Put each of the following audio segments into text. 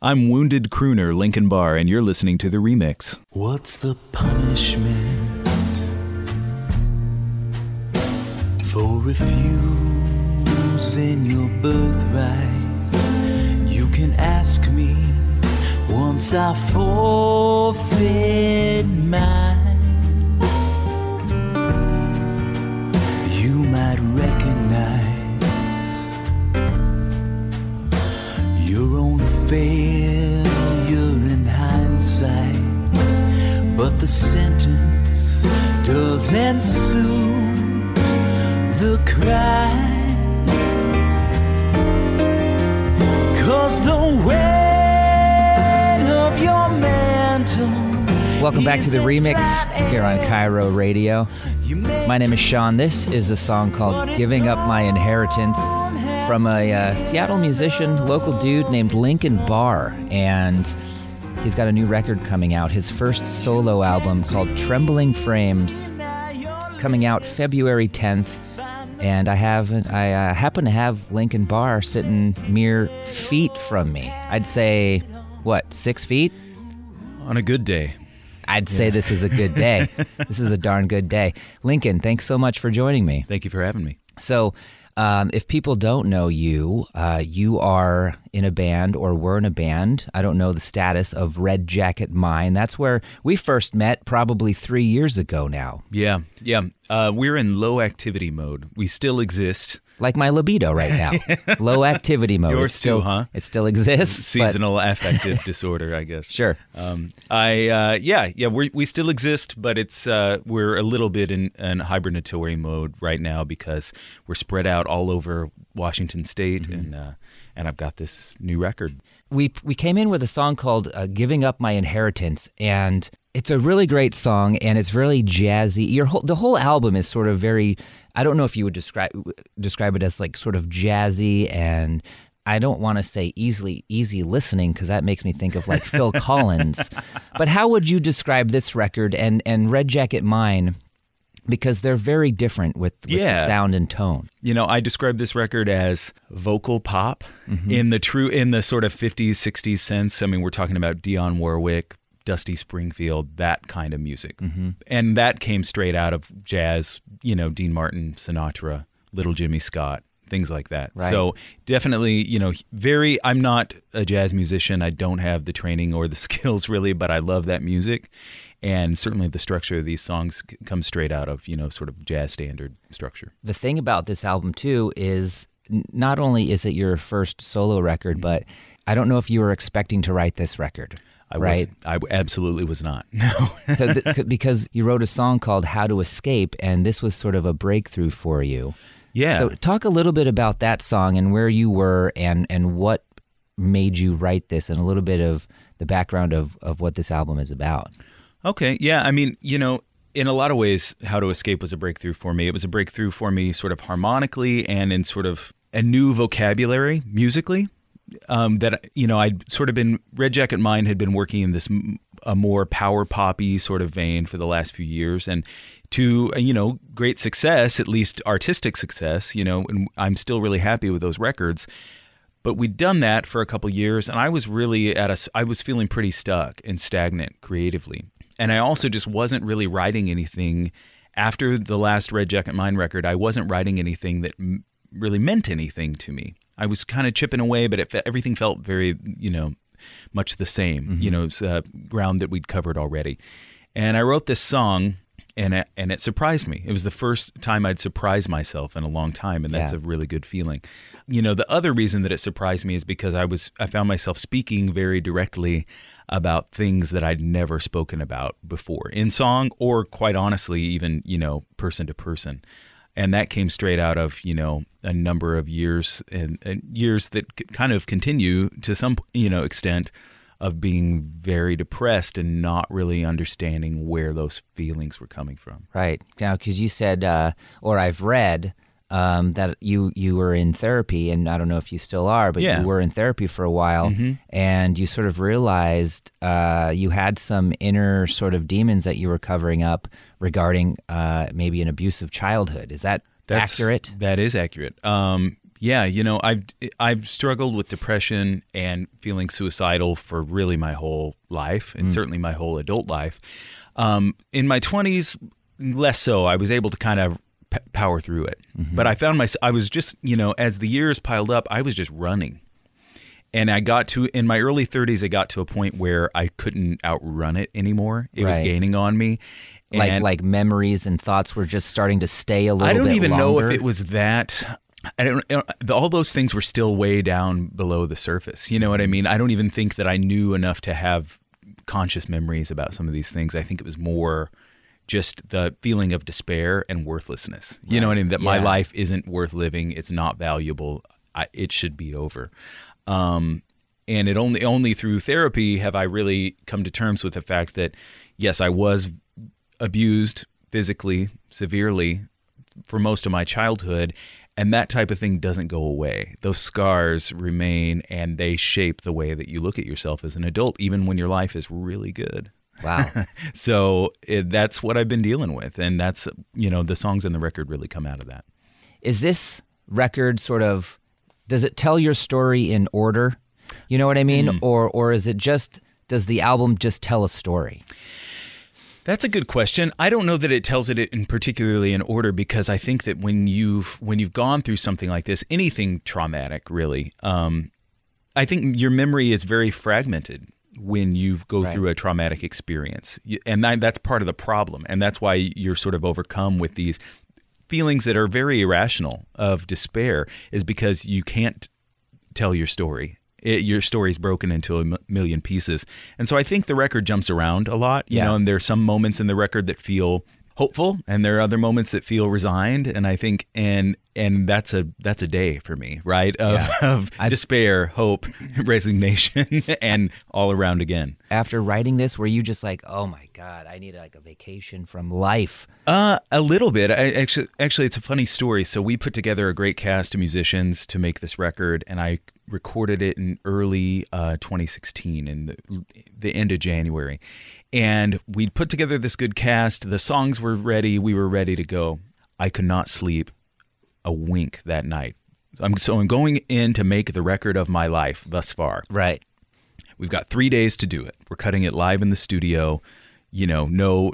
I'm Wounded Crooner Lincoln Barr, and you're listening to The Remix. What's the punishment for refusing your birthright? You can ask me once I forfeit mine. You might recognize your own failure in hindsight, but the sentence doesn't soothe the cry, 'cause the way of your mantle. Welcome back to The Remix here on Cairo Radio. My name is Sean. This is a song called Giving Up My Inheritance from a Seattle musician, local dude named Lincoln Barr, and he's got a new record coming out, his first solo album called Trembling Frames, coming out February 10th. And I happen to have Lincoln Barr sitting mere feet from me. I'd say, what, 6 feet? On a good day. I'd say this is a good day. This is a darn good day. Lincoln, thanks so much for joining me. Thank you for having me. So if people don't know you, you are in a band, or were in a band. I don't know the status of Red Jacket Mine. That's where we first met, probably 3 years ago now. Yeah. We're in low activity mode. We still exist. Like my libido right now. Low activity mode. Yours too, huh? It still exists. Seasonal affective disorder, I guess. Sure. We still exist, but it's we're a little bit in hibernatory mode right now because we're spread out all over Washington State, mm-hmm. And I've got this new record. We came in with a song called Giving Up My Inheritance, and it's a really great song, and it's really jazzy. The whole album is sort of very, I don't know if you would describe it as like sort of jazzy, and I don't want to say easy listening because that makes me think of like Phil Collins. But how would you describe this record and Red Jacket Mine? Because they're very different with the sound and tone. You know, I describe this record as vocal pop, mm-hmm. in the sort of 50s, 60s sense. I mean, we're talking about Dionne Warwick, Dusty Springfield, that kind of music. Mm-hmm. And that came straight out of jazz, you know, Dean Martin, Sinatra, Little Jimmy Scott, things like that. Right. So definitely, you know, I'm not a jazz musician. I don't have the training or the skills really, but I love that music. And certainly the structure of these songs comes straight out of, you know, sort of jazz standard structure. The thing about this album, too, is not only is it your first solo record, but I don't know if you were expecting to write this record, right? I absolutely was not, no. So because you wrote a song called How to Escape, and this was sort of a breakthrough for you. Yeah. So talk a little bit about that song and where you were and what made you write this, and a little bit of the background of what this album is about. Okay, yeah, I mean, you know, in a lot of ways, How to Escape was a breakthrough for me. It was a breakthrough for me sort of harmonically and in sort of a new vocabulary musically, that, you know, I'd sort of been, Red Jacket Mine had been working in this a more power poppy sort of vein for the last few years, and to, you know, great success, at least artistic success, you know, and I'm still really happy with those records. But we'd done that for a couple years, and I was really I was feeling pretty stuck and stagnant creatively. And I also just wasn't really writing anything. After the last Red Jacket Mine record, I wasn't writing anything that really meant anything to me. I was kind of chipping away, but everything felt very, you know, much the same. Mm-hmm. You know, it's ground that we'd covered already. And I wrote this song, and it surprised me. It was the first time I'd surprised myself in a long time, and that's a really good feeling. You know, the other reason that it surprised me is because I found myself speaking very directly about things that I'd never spoken about before in song, or quite honestly, even, you know, person to person. And that came straight out of, you know, a number of years and years that kind of continue to some, you know, extent of being very depressed and not really understanding where those feelings were coming from. Right. Now, because you said, or I've read, that you were in therapy, and I don't know if you still are, but you were in therapy for a while, mm-hmm. and you sort of realized you had some inner sort of demons that you were covering up regarding maybe an abusive childhood. Is that accurate? That is accurate. Yeah, I've struggled with depression and feeling suicidal for really my whole life, and certainly my whole adult life. In my 20s, less so. I was able to kind of power through it. Mm-hmm. But I found myself, I was just, as the years piled up, I was just running. And I got to, in my early 30s, I got to a point where I couldn't outrun it anymore. It was gaining on me. And like memories and thoughts were just starting to stay a little bit longer. I don't even know if it was that. All those things were still way down below the surface. You know what I mean? I don't even think that I knew enough to have conscious memories about some of these things. I think it was more just the feeling of despair and worthlessness. You know what I mean? That my life isn't worth living. It's not valuable. It should be over. And it only through therapy have I really come to terms with the fact that, yes, I was abused physically, severely for most of my childhood. And that type of thing doesn't go away. Those scars remain, and they shape the way that you look at yourself as an adult, even when your life is really good. Wow. So that's what I've been dealing with. And that's, the songs on the record really come out of that. Is this record sort of, does it tell your story in order? You know what I mean? Or is it just, does the album just tell a story? That's a good question. I don't know that it tells it in particularly in order, because I think that when you've gone through something like this, anything traumatic really, I think your memory is very fragmented when you go through a traumatic experience. And that's part of the problem. And that's why you're sort of overcome with these feelings that are very irrational of despair, is because you can't tell your story. Your story's broken into a million pieces. And so I think the record jumps around a lot, you know, and there are some moments in the record that feel hopeful, and there are other moments that feel resigned. And I think, and that's a day for me, right? Of despair, hope, resignation, and all around again. After writing this, were you just like, oh my God, I need like a vacation from life? A little bit. Actually, it's a funny story. So we put together a great cast of musicians to make this record, and I recorded it in early 2016, in the end of January. And we'd put together this good cast. The songs were ready. We were ready to go. I could not sleep a wink that night. So I'm going in to make the record of my life thus far. Right. We've got 3 days to do it. We're cutting it live in the studio. No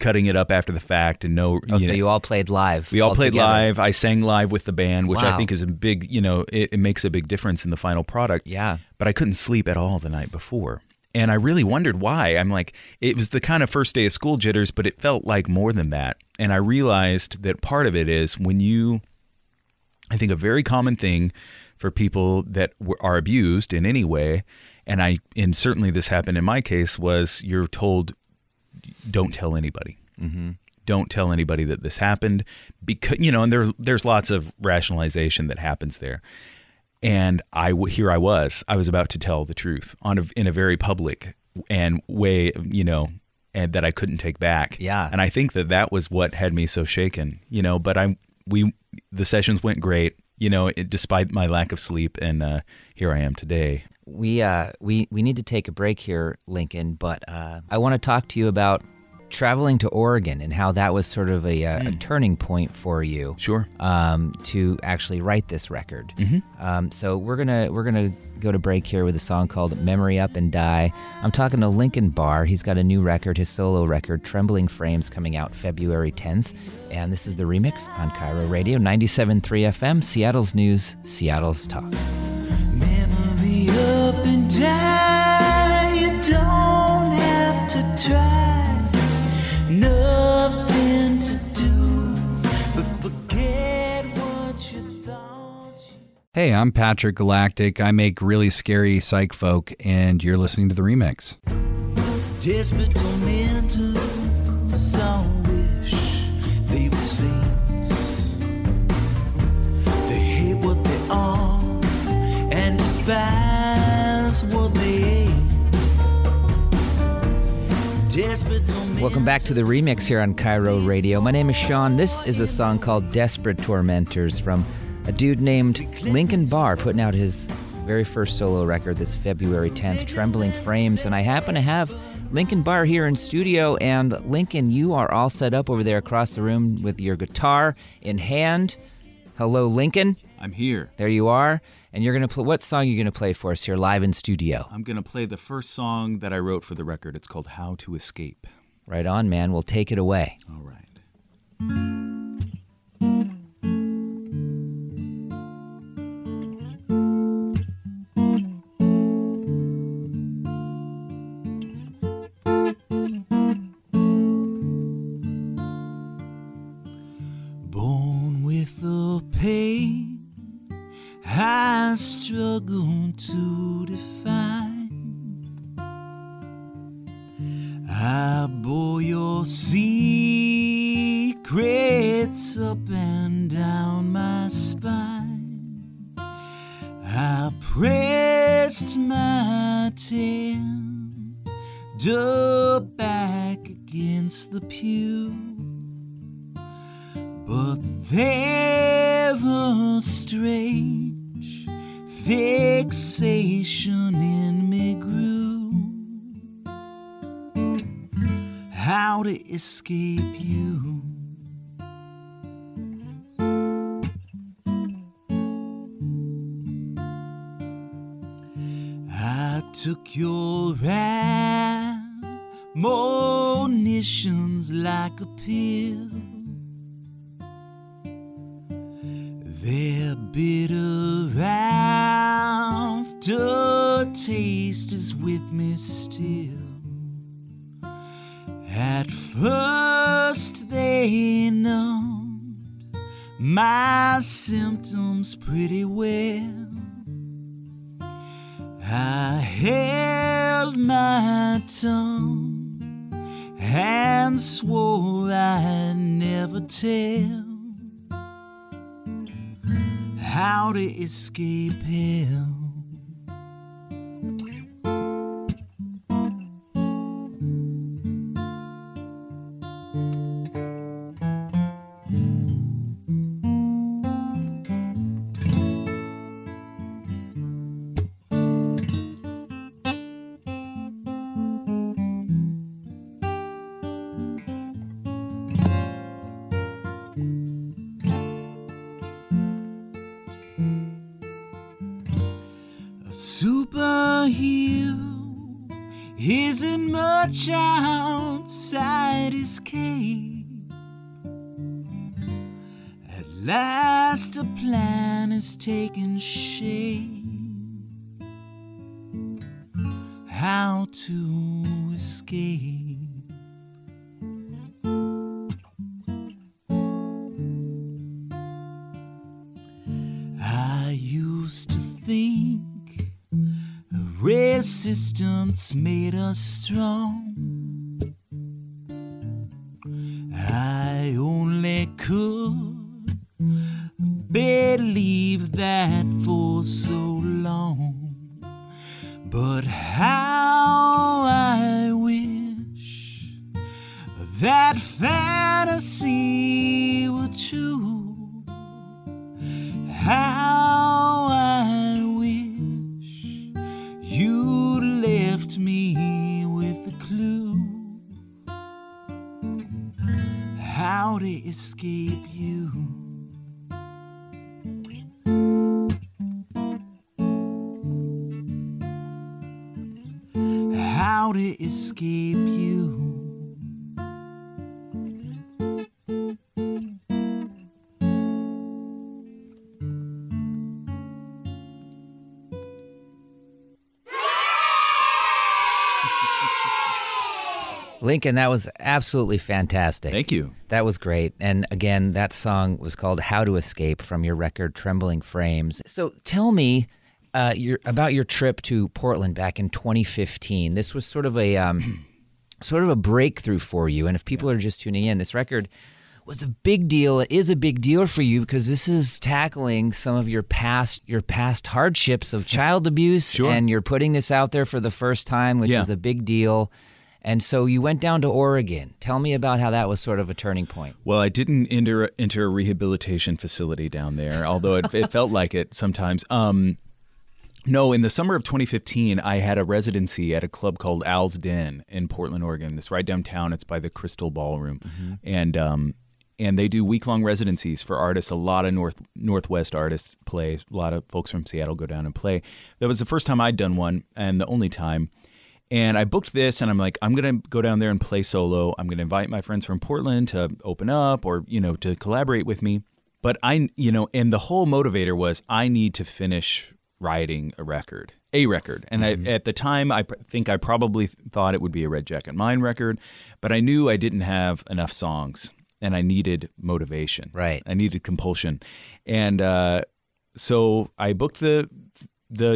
cutting it up after the fact, and no. Oh, so you all played live. We all played together. Live. I sang live with the band, which I think is a big, it makes a big difference in the final product. Yeah. But I couldn't sleep at all the night before. And I really wondered why. I'm like, it was the kind of first day of school jitters, but it felt like more than that. And I realized that part of it is I think a very common thing for people that are abused in any way, and certainly this happened in my case, was you're told, don't tell anybody. Mm-hmm. Don't tell anybody that this happened, because, and there's lots of rationalization that happens there. And I was about to tell the truth in a very public and way, and that I couldn't take back. Yeah. And I think that was what had me so shaken, but the sessions went great, despite my lack of sleep. And here I am today. We need to take a break here, Lincoln, but I want to talk to you about traveling to Oregon and how that was sort of a turning point for you. Sure. To actually write this record. Mm-hmm. So we're gonna go to break here with a song called "Memory Up and Die." I'm talking to Lincoln Barr. He's got a new record, his solo record, "Trembling Frames," coming out February 10th, and this is the remix on Cairo Radio 97.3 FM, Seattle's News, Seattle's Talk. Memory up and die. You don't have to try. Hey, I'm Patrick Galactic. I make really scary psych folk, and you're listening to The Remix. Desperate tormentors all wish they were saints. They hate what they are and despise what they hate. Desperate tormentors. Welcome back to The Remix here on Cairo Radio. My name is Sean. This is a song called "Desperate Tormentors" from a dude named Lincoln Barr, putting out his very first solo record this February 10th, "Trembling Frames." And I happen to have Lincoln Barr here in studio. And Lincoln, you are all set up over there across the room with your guitar in hand. Hello, Lincoln. I'm here. There you are. And you're going to play, what song are you going to play for us here live in studio? I'm going to play the first song that I wrote for the record. It's called How to Escape. Right on, man. We'll take it away. All right. Struggle to define. I bore your secrets up and down my spine. I pressed my tender back against the pew, but there was strange fixation in me grew. How to escape you. I took your admonitions like a pill. Their bitter aftertaste is with me still. At first they numbed my symptoms pretty well. I held my tongue and swore I'd never tell how to escape hell. Superhero isn't much outside his cave. At last a plan is taking shape. How to escape. I used to think resistance made us strong. I only could believe that for so long. But how I wish that fantasy were true. How I wish you left me with a clue how to escape you. How to escape you. Lincoln, that was absolutely fantastic. Thank you. That was great. And again, that song was called How to Escape from your record Trembling Frames. So tell me about your trip to Portland back in 2015. This was sort of a breakthrough for you. And if people are just tuning in, this record was a big deal. It is a big deal for you because this is tackling some of your past hardships of child abuse. Sure. And you're putting this out there for the first time, which is a big deal. And so you went down to Oregon. Tell me about how that was sort of a turning point. Well, I didn't enter a rehabilitation facility down there, although it felt like it sometimes. No, in the summer of 2015, I had a residency at a club called Al's Den in Portland, Oregon. It's right downtown. It's by the Crystal Ballroom. Mm-hmm. And And they do week-long residencies for artists. A lot of Northwest artists play. A lot of folks from Seattle go down and play. That was the first time I'd done one and the only time. And I booked this, and I'm like, I'm going to go down there and play solo. I'm going to invite my friends from Portland to open up or, you know, to collaborate with me. But I, you know, and the whole motivator was I need to finish writing a record. And I, at the time, I think I probably thought it would be a Red Jacket Mine record, but I knew I didn't have enough songs. And I needed motivation. Right. I needed compulsion. And so I booked the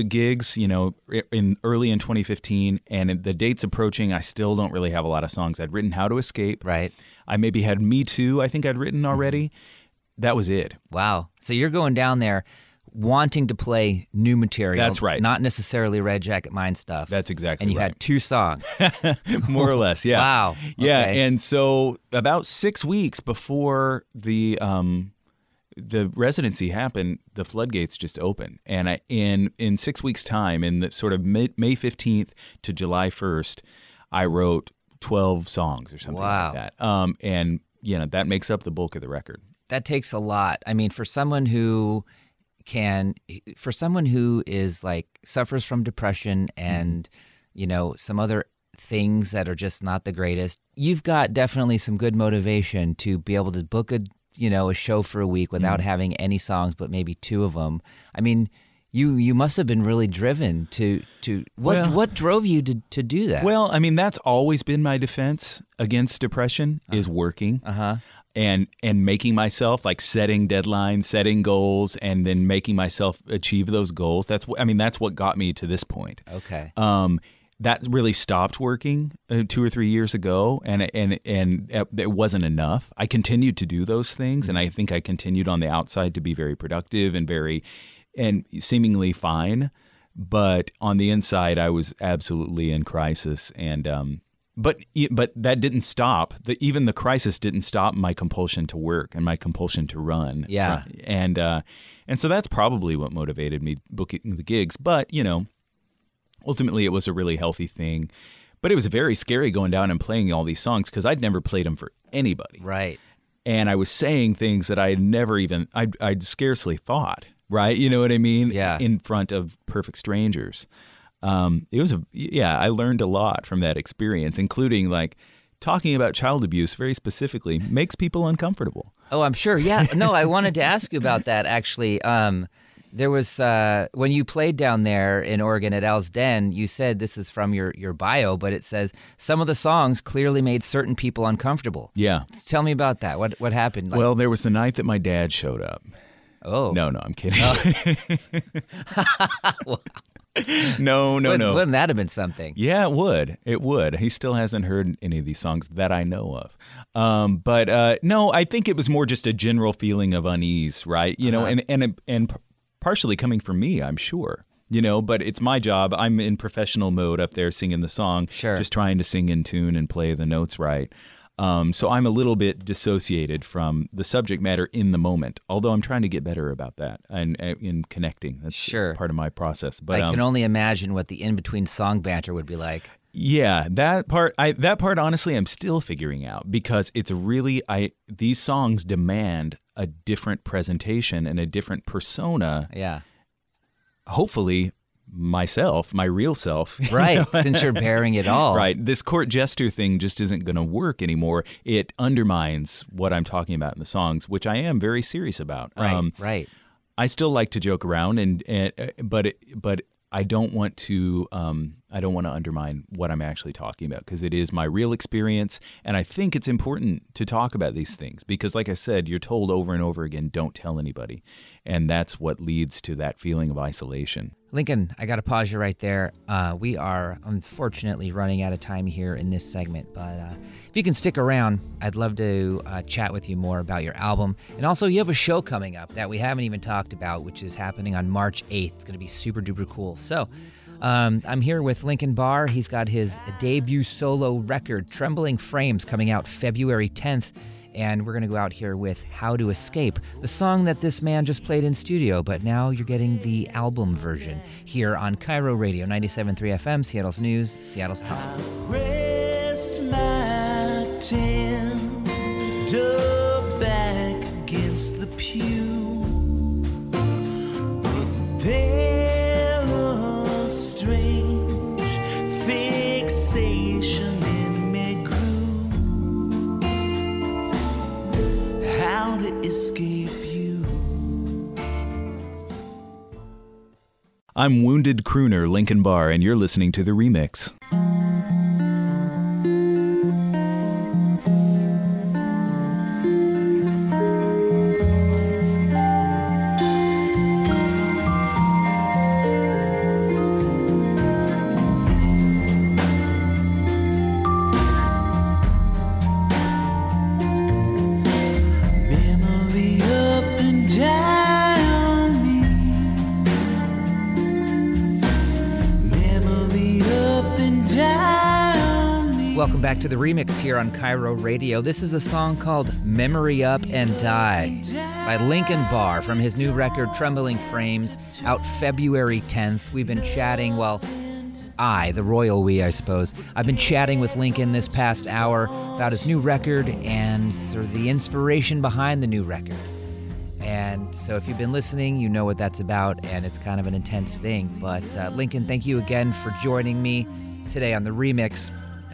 gigs, you know, early in 2015. And the date's approaching. I still don't really have a lot of songs. I'd written How to Escape. Right. I maybe had Me Too, I think I'd written already. That was it. Wow. So you're going down there wanting to play new material. That's right. Not necessarily Red Jacket Mine stuff. That's exactly right. And you had two songs. More or less, yeah. Wow. Yeah, okay. And so about 6 weeks before the residency happened, the floodgates just opened. And I, in 6 weeks' time, in the sort of May 15th to July 1st, I wrote 12 songs or something like that. And, you know, that makes up the bulk of the record. That takes a lot. I mean, for someone who is like suffers from depression and you know some other things that are just not the greatest, you've got definitely some good motivation to be able to book a show for a week without having any songs but maybe two of them. I mean, you must have been really driven to what drove you to do that? Well, I mean, that's always been my defense against depression is working. Uh-huh. And making myself, like, setting deadlines, setting goals, and then making myself achieve those goals. That's what got me to this point. Okay. That really stopped working 2 or 3 years ago, and it wasn't enough. I continued to do those things, and I think I continued on the outside to be very productive and seemingly fine, but on the inside, I was absolutely in crisis and. But that didn't stop. Even the crisis didn't stop my compulsion to work and my compulsion to run. Yeah. And so that's probably what motivated me booking the gigs. But, you know, ultimately it was a really healthy thing. But it was very scary going down and playing all these songs because I'd never played them for anybody. Right. And I was saying things that I had never even, I'd scarcely thought, right? You know what I mean? Yeah. In front of perfect strangers. I learned a lot from that experience, including like talking about child abuse very specifically makes people uncomfortable. Oh, I'm sure. Yeah. No, I wanted to ask you about that actually. There was, when you played down there in Oregon at Al's Den, you said this is from your bio, but it says some of the songs clearly made certain people uncomfortable. Yeah. Tell me about that. What happened? Well, there was the night that my dad showed up. Oh. No, I'm kidding. Oh. Wow. No. Wouldn't that have been something? Yeah, it would. It would. He still hasn't heard any of these songs that I know of. But I think it was more just a general feeling of unease, right? You know, and partially coming from me, I'm sure. You know, but it's my job. I'm in professional mode up there singing the song, sure. Just trying to sing in tune and play the notes right. So I'm a little bit dissociated from the subject matter in the moment, although I'm trying to get better about that and in connecting. That's part of my process. But I can only imagine what the in-between song banter would be like. Yeah, that part honestly I'm still figuring out because it's really these songs demand a different presentation and a different persona. Yeah. Hopefully. Myself, my real self. Right, you know? Since you're bearing it all. Right, this court jester thing just isn't going to work anymore. It undermines what I'm talking about in the songs, which I am very serious about. Right, right. I still like to joke around, but I don't want to undermine what I'm actually talking about because it is my real experience, and I think it's important to talk about these things because, like I said, you're told over and over again, don't tell anybody, and that's what leads to that feeling of isolation. Lincoln, I got to pause you right there. We are unfortunately running out of time here in this segment, but if you can stick around, I'd love to chat with you more about your album. And also, you have a show coming up that we haven't even talked about, which is happening on March 8th. It's going to be super duper cool. So I'm here with Lincoln Barr. He's got his debut solo record, Trembling Frames, coming out February 10th. And we're going to go out here with How to Escape, the song that this man just played in studio, but now you're getting the album version here on Cairo Radio, 97.3 FM, Seattle's News, Seattle's Talk. I rest my tender back. I'm Wounded Crooner Lincoln Barr, and you're listening to The Remix. Welcome back to The Remix here on Cairo Radio. This is a song called Memory Up and Die by Lincoln Barr from his new record Trembling Frames, out February 10th. We've been chatting, well, I've been chatting with Lincoln this past hour about his new record and sort of the inspiration behind the new record. And so if you've been listening, you know what that's about, and it's kind of an intense thing. But Lincoln, thank you again for joining me today on The Remix.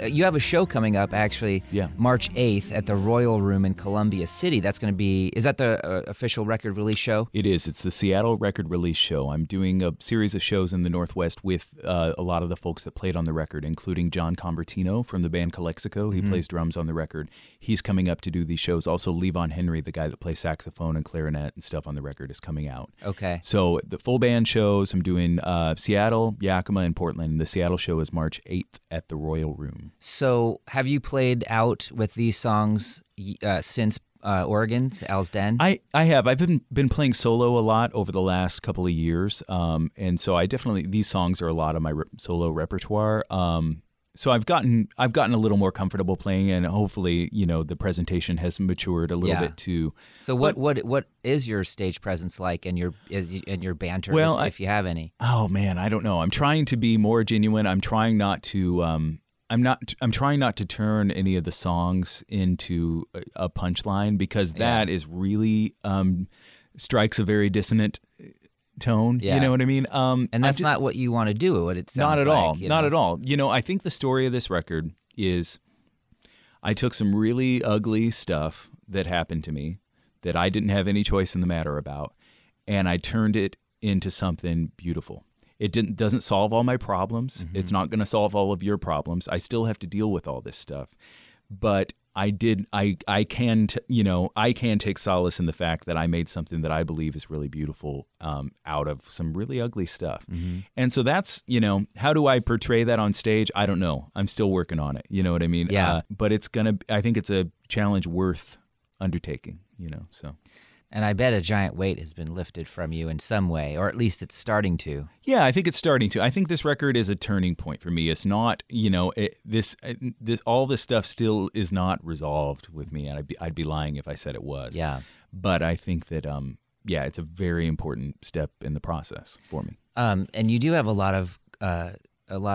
You have a show coming up, actually, March 8th at the Royal Room in Columbia City. That's going to be, is that the official record release show? It is. It's the Seattle record release show. I'm doing a series of shows in the Northwest with a lot of the folks that played on the record, including John Convertino from the band Calexico. He plays drums on the record. He's coming up to do these shows. Also, Levon Henry, the guy that plays saxophone and clarinet and stuff on the record, is coming out. Okay. So the full band shows, I'm doing Seattle, Yakima, and Portland. The Seattle show is March 8th at the Royal Room. So have you played out with these songs since Oregon, Al's Den? I have. I've been playing solo a lot over the last couple of years. And so I definitely, these songs are a lot of my solo repertoire. So I've gotten a little more comfortable playing, and hopefully, you know, the presentation has matured a little bit too. So what is your stage presence like, and your banter, well, if you have any? Oh man, I don't know. I'm trying to be more genuine. I'm trying not to... I'm trying not to turn any of the songs into a punchline, because that is really strikes a very dissonant tone. Yeah. You know what I mean? And that's not what you want to do. What it sounds not at like, all. You know? Not at all. You know, I think the story of this record is I took some really ugly stuff that happened to me that I didn't have any choice in the matter about, and I turned it into something beautiful. It doesn't solve all my problems. Mm-hmm. It's not going to solve all of your problems. I still have to deal with all this stuff. But I can take solace in the fact that I made something that I believe is really beautiful out of some really ugly stuff. Mm-hmm. And so that's, you know, how do I portray that on stage? I don't know. I'm still working on it. You know what I mean? Yeah. But I think it's a challenge worth undertaking, you know, so... And I bet a giant weight has been lifted from you in some way, or at least it's starting to. Yeah, I think it's starting to. I think this record is a turning point for me. It's not, you know, all this stuff still is not resolved with me, and I'd be lying if I said it was. Yeah. But I think that, it's a very important step in the process for me. And you do have a lot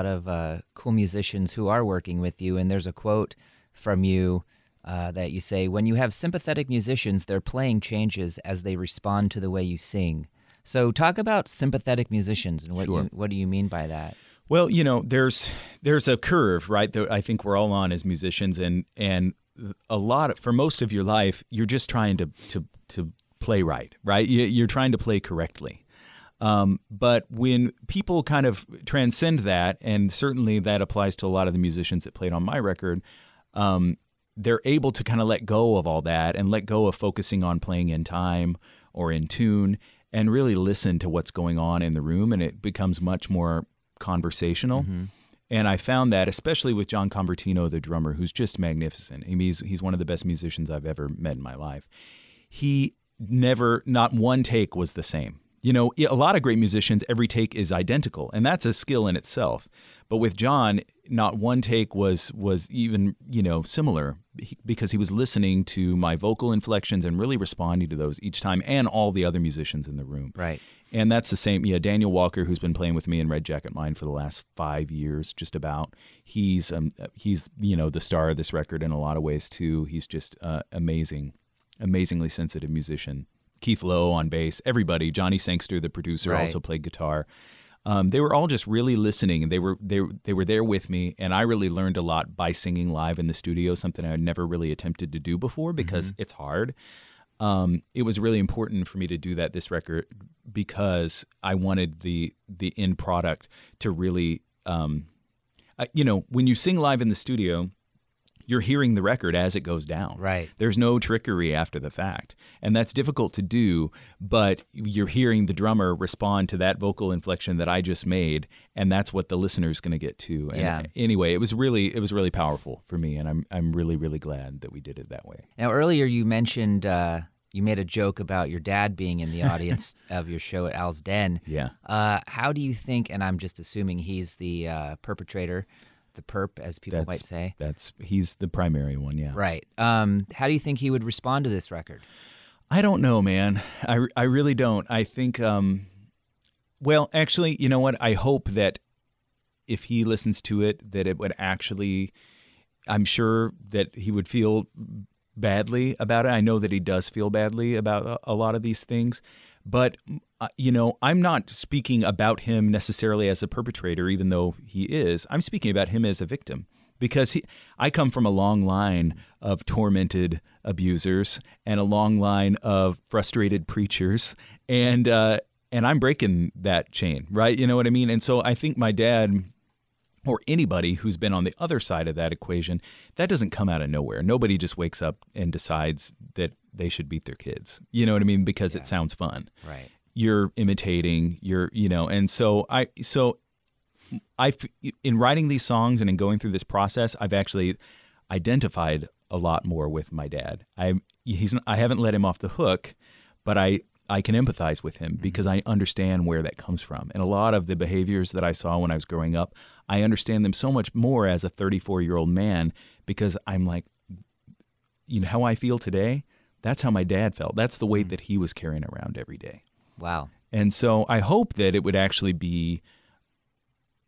of cool musicians who are working with you, and there's a quote from you. That you say, when you have sympathetic musicians, their playing changes as they respond to the way you sing. So talk about sympathetic musicians and what do you mean by that? Well, you know, there's a curve, right, that I think we're all on as musicians, and for most of your life, you're just trying to play right? You're trying to play correctly. But when people kind of transcend that, and certainly that applies to a lot of the musicians that played on my record, they're able to kind of let go of all that and let go of focusing on playing in time or in tune and really listen to what's going on in the room, and it becomes much more conversational. Mm-hmm. And I found that, especially with John Convertino, the drummer, who's just magnificent. I mean, he's one of the best musicians I've ever met in my life. Not one take was the same. You know, a lot of great musicians, every take is identical, and that's a skill in itself. But with John, not one take was even, you know, similar, because he was listening to my vocal inflections and really responding to those each time, and all the other musicians in the room. Right. And that's the same. Yeah, Daniel Walker, who's been playing with me in Red Jacket Mine for the last 5 years, just about. He's you know, the star of this record in a lot of ways too. He's just amazingly sensitive musician. Keith Lowe on bass, everybody. Johnny Sangster, the producer, right, also played guitar. They were all just really listening, and they were there with me, and I really learned a lot by singing live in the studio, something I had never really attempted to do before, because it's hard. It was really important for me to do that this record because I wanted the end product to really, you know, when you sing live in the studio, you're hearing the record as it goes down. Right. There's no trickery after the fact. And that's difficult to do, but you're hearing the drummer respond to that vocal inflection that I just made, and that's what the listener's going to get to. And yeah. Anyway, it was really powerful for me, and I'm really, really glad that we did it that way. Now, earlier you mentioned you made a joke about your dad being in the audience of your show at Al's Den. Yeah. How do you think, and I'm just assuming he's the perpetrator, the perp, as people might say. He's the primary one, yeah. Right. How do you think he would respond to this record? I don't know, man. I really don't. I think, well, actually, you know what? I hope that if he listens to it, that it would actually, I'm sure that he would feel badly about it. I know that he does feel badly about a lot of these things, but you know, I'm not speaking about him necessarily as a perpetrator, even though he is. I'm speaking about him as a victim because I come from a long line of tormented abusers and a long line of frustrated preachers, and I'm breaking that chain, right? You know what I mean? And so I think my dad, or anybody who's been on the other side of that equation, that doesn't come out of nowhere. Nobody just wakes up and decides that they should beat their kids. You know what I mean? Because it sounds fun. Right. You're imitating, you know, and so I, in writing these songs and in going through this process, I've actually identified a lot more with my dad. I haven't let him off the hook, but I can empathize with him because I understand where that comes from. And a lot of the behaviors that I saw when I was growing up, I understand them so much more as a 34-year-old man because I'm like, you know, how I feel today, that's how my dad felt. That's the weight that he was carrying around every day. Wow. And so I hope that it would actually be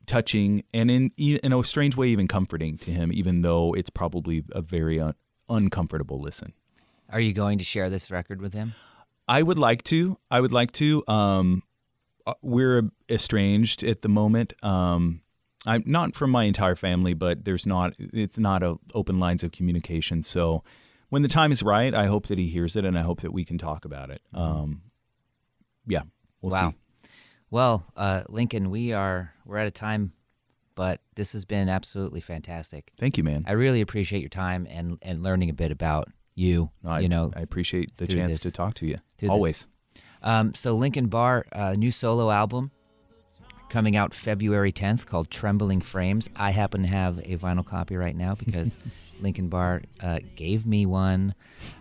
touching and in a strange way even comforting to him, even though it's probably a very uncomfortable listen. Are you going to share this record with him? I would like to. We're estranged at the moment. I'm not from my entire family, but it's not open lines of communication. So when the time is right, I hope that he hears it and I hope that we can talk about it. Yeah, we'll see. Well, Lincoln, we're out of time, but this has been absolutely fantastic. Thank you, man. I really appreciate your time and learning a bit about you. I appreciate the chance to talk to you always. So Lincoln Barr, new solo album coming out February 10th called Trembling Frames. I happen to have a vinyl copy right now because Lincoln Barr gave me one.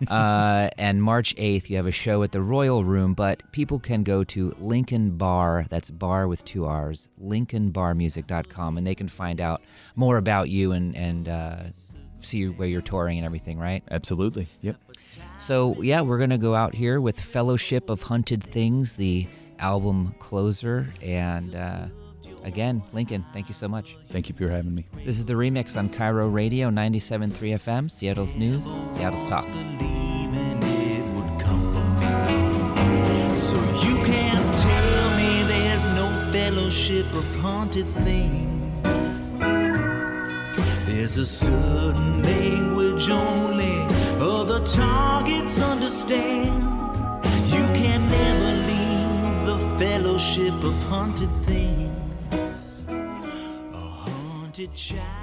And March 8th, you have a show at the Royal Room, but people can go to Lincoln Barr, that's Barr with 2 R's, LincolnBarrMusic.com, and they can find out more about you and see where you're touring and everything, right? Absolutely. Yep. So, yeah, we're going to go out here with Fellowship of Hunted Things, the album closer. And again, Lincoln, thank you so much. Thank you for having me. This is The Remix on Cairo Radio, 97.3 FM, Seattle's News, Seattle's Talk. So you can't tell me there's no fellowship of haunted things. There's a certain language only other targets understand. You can never leave the fellowship of haunted things. A haunted child.